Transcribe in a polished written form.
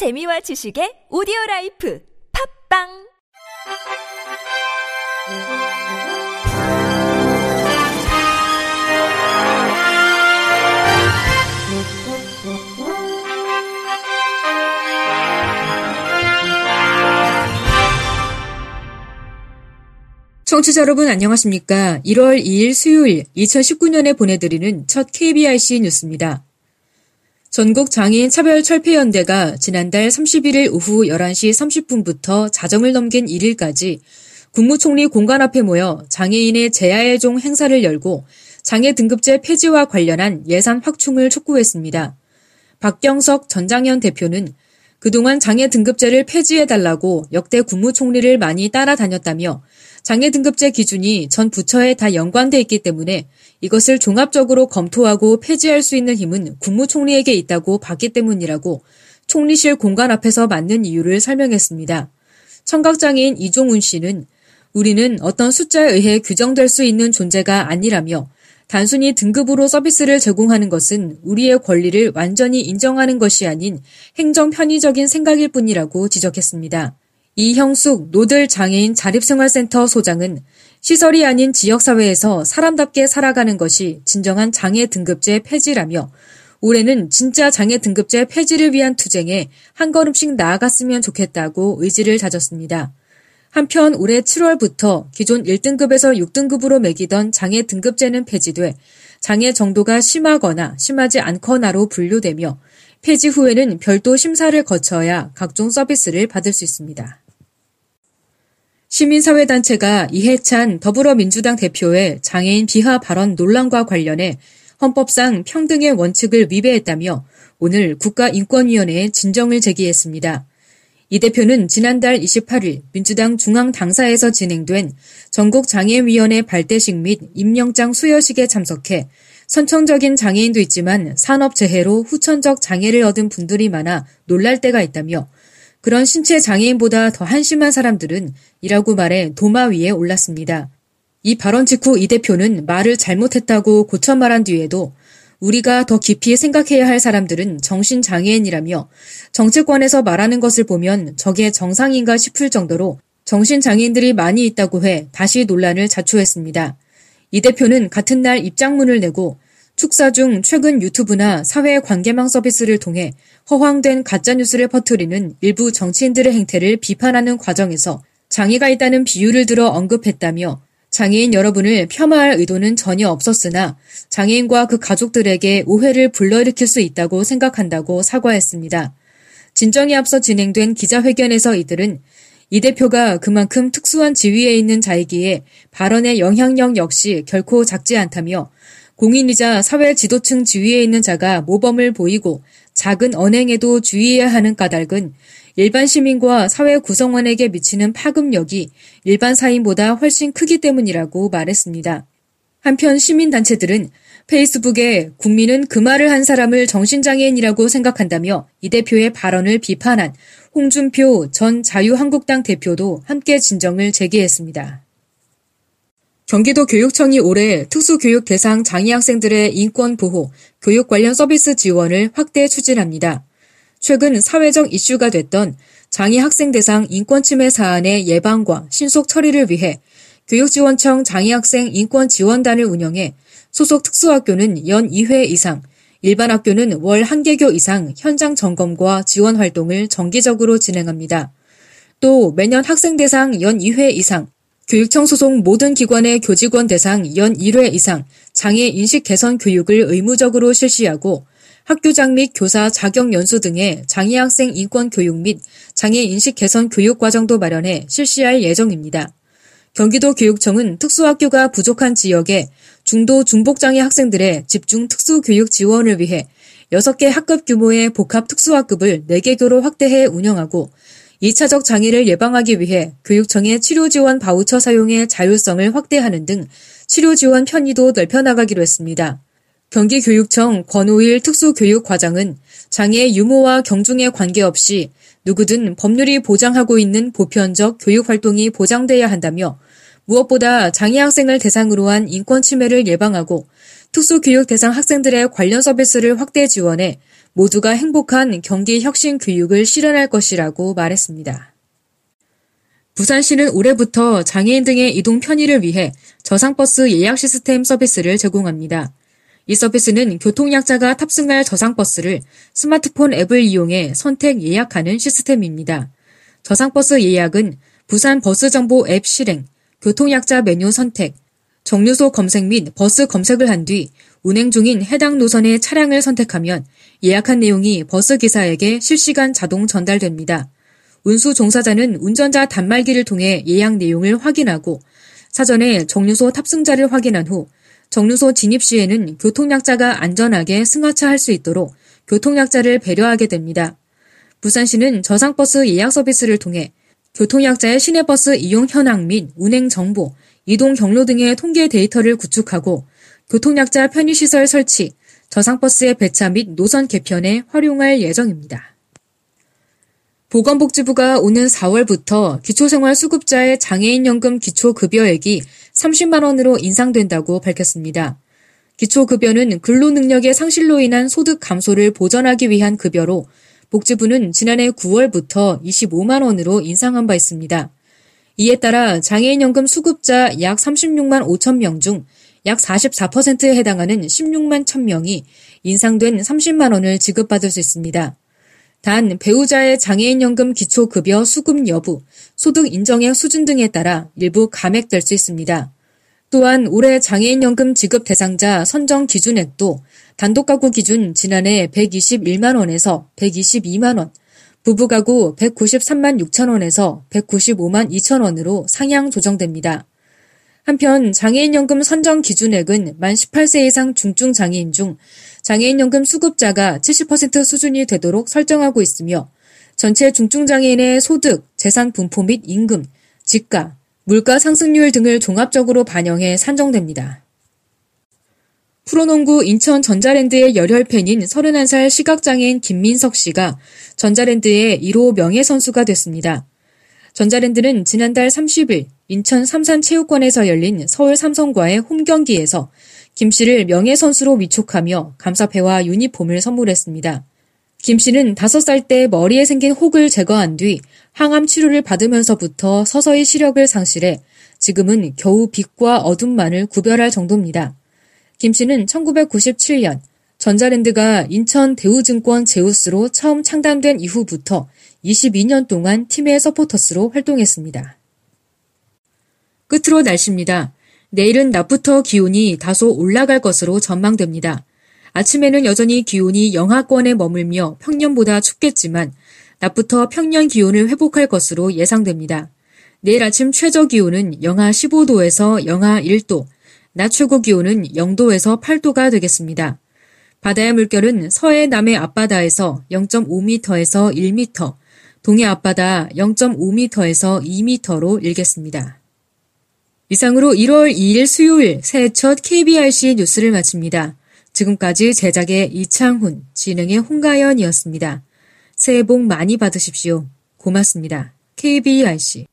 재미와 지식의 오디오라이프 팟빵 청취자 여러분 안녕하십니까. 1월 2일 수요일 2019년에 보내드리는 첫 KBRC 뉴스입니다. 전국 장애인 차별 철폐연대가 지난달 31일 오후 11시 30분부터 자정을 넘긴 1일까지 국무총리 공관 앞에 모여 장애인의 재야애종 행사를 열고 장애 등급제 폐지와 관련한 예산 확충을 촉구했습니다. 박경석 전 장애인 대표는 그동안 장애 등급제를 폐지해달라고 역대 국무총리를 많이 따라다녔다며 장애 등급제 기준이 전 부처에 다 연관돼 있기 때문에 이것을 종합적으로 검토하고 폐지할 수 있는 힘은 국무총리에게 있다고 봤기 때문이라고 총리실 공간 앞에서 맞는 이유를 설명했습니다. 청각장애인 이종훈 씨는 우리는 어떤 숫자에 의해 규정될 수 있는 존재가 아니라며 단순히 등급으로 서비스를 제공하는 것은 우리의 권리를 완전히 인정하는 것이 아닌 행정 편의적인 생각일 뿐이라고 지적했습니다. 이형숙 노들장애인자립생활센터 소장은 시설이 아닌 지역사회에서 사람답게 살아가는 것이 진정한 장애 등급제 폐지라며 올해는 진짜 장애 등급제 폐지를 위한 투쟁에 한 걸음씩 나아갔으면 좋겠다고 의지를 다졌습니다. 한편 올해 7월부터 기존 1등급에서 6등급으로 매기던 장애 등급제는 폐지돼 장애 정도가 심하거나 심하지 않거나로 분류되며 폐지 후에는 별도 심사를 거쳐야 각종 서비스를 받을 수 있습니다. 시민사회단체가 이해찬 더불어민주당 대표의 장애인 비하 발언 논란과 관련해 헌법상 평등의 원칙을 위배했다며 오늘 국가인권위원회에 진정을 제기했습니다. 이 대표는 지난달 28일 민주당 중앙당사에서 진행된 전국장애인위원회 발대식 및 임명장 수여식에 참석해 선천적인 장애인도 있지만 산업재해로 후천적 장애를 얻은 분들이 많아 놀랄 때가 있다며 그런 신체 장애인보다 더 한심한 사람들은 이라고 말해 도마 위에 올랐습니다. 이 발언 직후 이 대표는 말을 잘못했다고 고쳐 말한 뒤에도 우리가 더 깊이 생각해야 할 사람들은 정신장애인이라며 정치권에서 말하는 것을 보면 저게 정상인가 싶을 정도로 정신장애인들이 많이 있다고 해 다시 논란을 자초했습니다. 이 대표는 같은 날 입장문을 내고 축사 중 최근 유튜브나 사회 관계망 서비스를 통해 허황된 가짜뉴스를 퍼뜨리는 일부 정치인들의 행태를 비판하는 과정에서 장애가 있다는 비유를 들어 언급했다며 장애인 여러분을 폄하할 의도는 전혀 없었으나 장애인과 그 가족들에게 오해를 불러일으킬 수 있다고 생각한다고 사과했습니다. 진정에 앞서 진행된 기자회견에서 이들은 이 대표가 그만큼 특수한 지위에 있는 자이기에 발언의 영향력 역시 결코 작지 않다며 공인이자 사회 지도층 지위에 있는 자가 모범을 보이고 작은 언행에도 주의해야 하는 까닭은 일반 시민과 사회 구성원에게 미치는 파급력이 일반 사람보다 훨씬 크기 때문이라고 말했습니다. 한편 시민단체들은 페이스북에 국민은 그 말을 한 사람을 정신장애인이라고 생각한다며 이 대표의 발언을 비판한 홍준표 전 자유한국당 대표도 함께 진정을 제기했습니다. 경기도교육청이 올해 특수교육 대상 장애 학생들의 인권 보호, 교육 관련 서비스 지원을 확대 추진합니다. 최근 사회적 이슈가 됐던 장애 학생 대상 인권침해 사안의 예방과 신속 처리를 위해 교육지원청 장애학생 인권지원단을 운영해 소속 특수학교는 연 2회 이상, 일반 학교는 월 1개교 이상 현장 점검과 지원 활동을 정기적으로 진행합니다. 또 매년 학생 대상 연 2회 이상, 교육청 소속 모든 기관의 교직원 대상 연 1회 이상 장애 인식 개선 교육을 의무적으로 실시하고 학교장 및 교사 자격 연수 등의 장애 학생 인권 교육 및 장애 인식 개선 교육 과정도 마련해 실시할 예정입니다. 경기도 교육청은 특수학교가 부족한 지역에 중도 중복장애 학생들의 집중 특수교육 지원을 위해 6개 학급 규모의 복합 특수학급을 4개교로 확대해 운영하고 2차적 장애를 예방하기 위해 교육청의 치료지원 바우처 사용의 자율성을 확대하는 등 치료지원 편의도 넓혀나가기로 했습니다. 경기교육청 권오일 특수교육과장은 장애 유무와 경중에 관계없이 누구든 법률이 보장하고 있는 보편적 교육활동이 보장돼야 한다며 무엇보다 장애 학생을 대상으로 한 인권 침해를 예방하고 특수교육 대상 학생들의 관련 서비스를 확대 지원해 모두가 행복한 경기혁신교육을 실현할 것이라고 말했습니다. 부산시는 올해부터 장애인 등의 이동 편의를 위해 저상버스 예약 시스템 서비스를 제공합니다. 이 서비스는 교통약자가 탑승할 저상버스를 스마트폰 앱을 이용해 선택 예약하는 시스템입니다. 저상버스 예약은 부산버스정보 앱 실행, 교통약자 메뉴 선택, 정류소 검색 및 버스 검색을 한 뒤 운행 중인 해당 노선의 차량을 선택하면 예약한 내용이 버스기사에게 실시간 자동 전달됩니다. 운수 종사자는 운전자 단말기를 통해 예약 내용을 확인하고 사전에 정류소 탑승자를 확인한 후 정류소 진입 시에는 교통약자가 안전하게 승하차할 수 있도록 교통약자를 배려하게 됩니다. 부산시는 저상버스 예약 서비스를 통해 교통약자의 시내버스 이용 현황 및 운행 정보, 이동 경로 등의 통계 데이터를 구축하고 교통약자 편의시설 설치, 저상버스의 배차 및 노선 개편에 활용할 예정입니다. 보건복지부가 오는 4월부터 기초생활수급자의 장애인연금 기초급여액이 30만 원으로 인상된다고 밝혔습니다. 기초급여는 근로능력의 상실로 인한 소득 감소를 보전하기 위한 급여로 복지부는 지난해 9월부터 25만 원으로 인상한 바 있습니다. 이에 따라 장애인연금 수급자 약 36만 5천 명 중 약 44%에 해당하는 16만 1천 명이 인상된 30만 원을 지급받을 수 있습니다. 단 배우자의 장애인연금 기초급여 수급 여부, 소득 인정의 수준 등에 따라 일부 감액될 수 있습니다. 또한 올해 장애인연금 지급 대상자 선정 기준액도 단독 가구 기준 지난해 121만 원에서 122만 원, 부부가구 193만 6천 원에서 195만 2천 원으로 상향 조정됩니다. 한편 장애인연금 선정 기준액은 만 18세 이상 중증장애인 중 장애인연금 수급자가 70% 수준이 되도록 설정하고 있으며 전체 중증장애인의 소득, 재산 분포 및 임금, 집값, 물가 상승률 등을 종합적으로 반영해 산정됩니다. 프로농구 인천 전자랜드의 열혈 팬인 31살 시각장애인 김민석 씨가 전자랜드의 1호 명예선수가 됐습니다. 전자랜드는 지난달 30일 인천 삼산체육관에서 열린 서울 삼성과의 홈경기에서 김 씨를 명예선수로 위촉하며 감사패와 유니폼을 선물했습니다. 김 씨는 5살 때 머리에 생긴 혹을 제거한 뒤 항암 치료를 받으면서부터 서서히 시력을 상실해 지금은 겨우 빛과 어둠만을 구별할 정도입니다. 김 씨는 1997년 전자랜드가 인천 대우증권 제우스로 처음 창단된 이후부터 22년 동안 팀의 서포터스로 활동했습니다. 끝으로 날씨입니다. 내일은 낮부터 기온이 다소 올라갈 것으로 전망됩니다. 아침에는 여전히 기온이 영하권에 머물며 평년보다 춥겠지만 낮부터 평년 기온을 회복할 것으로 예상됩니다. 내일 아침 최저 기온은 영하 15도에서 영하 1도, 낮 최고 기온은 0도에서 8도가 되겠습니다. 바다의 물결은 서해 남해 앞바다에서 0.5m에서 1m, 동해 앞바다 0.5m에서 2m로 일겠습니다. 이상으로 1월 2일 수요일 새해 첫 KBRC 뉴스를 마칩니다. 지금까지 제작의 이창훈, 진행의 홍가연이었습니다. 새해 복 많이 받으십시오. 고맙습니다. KBIC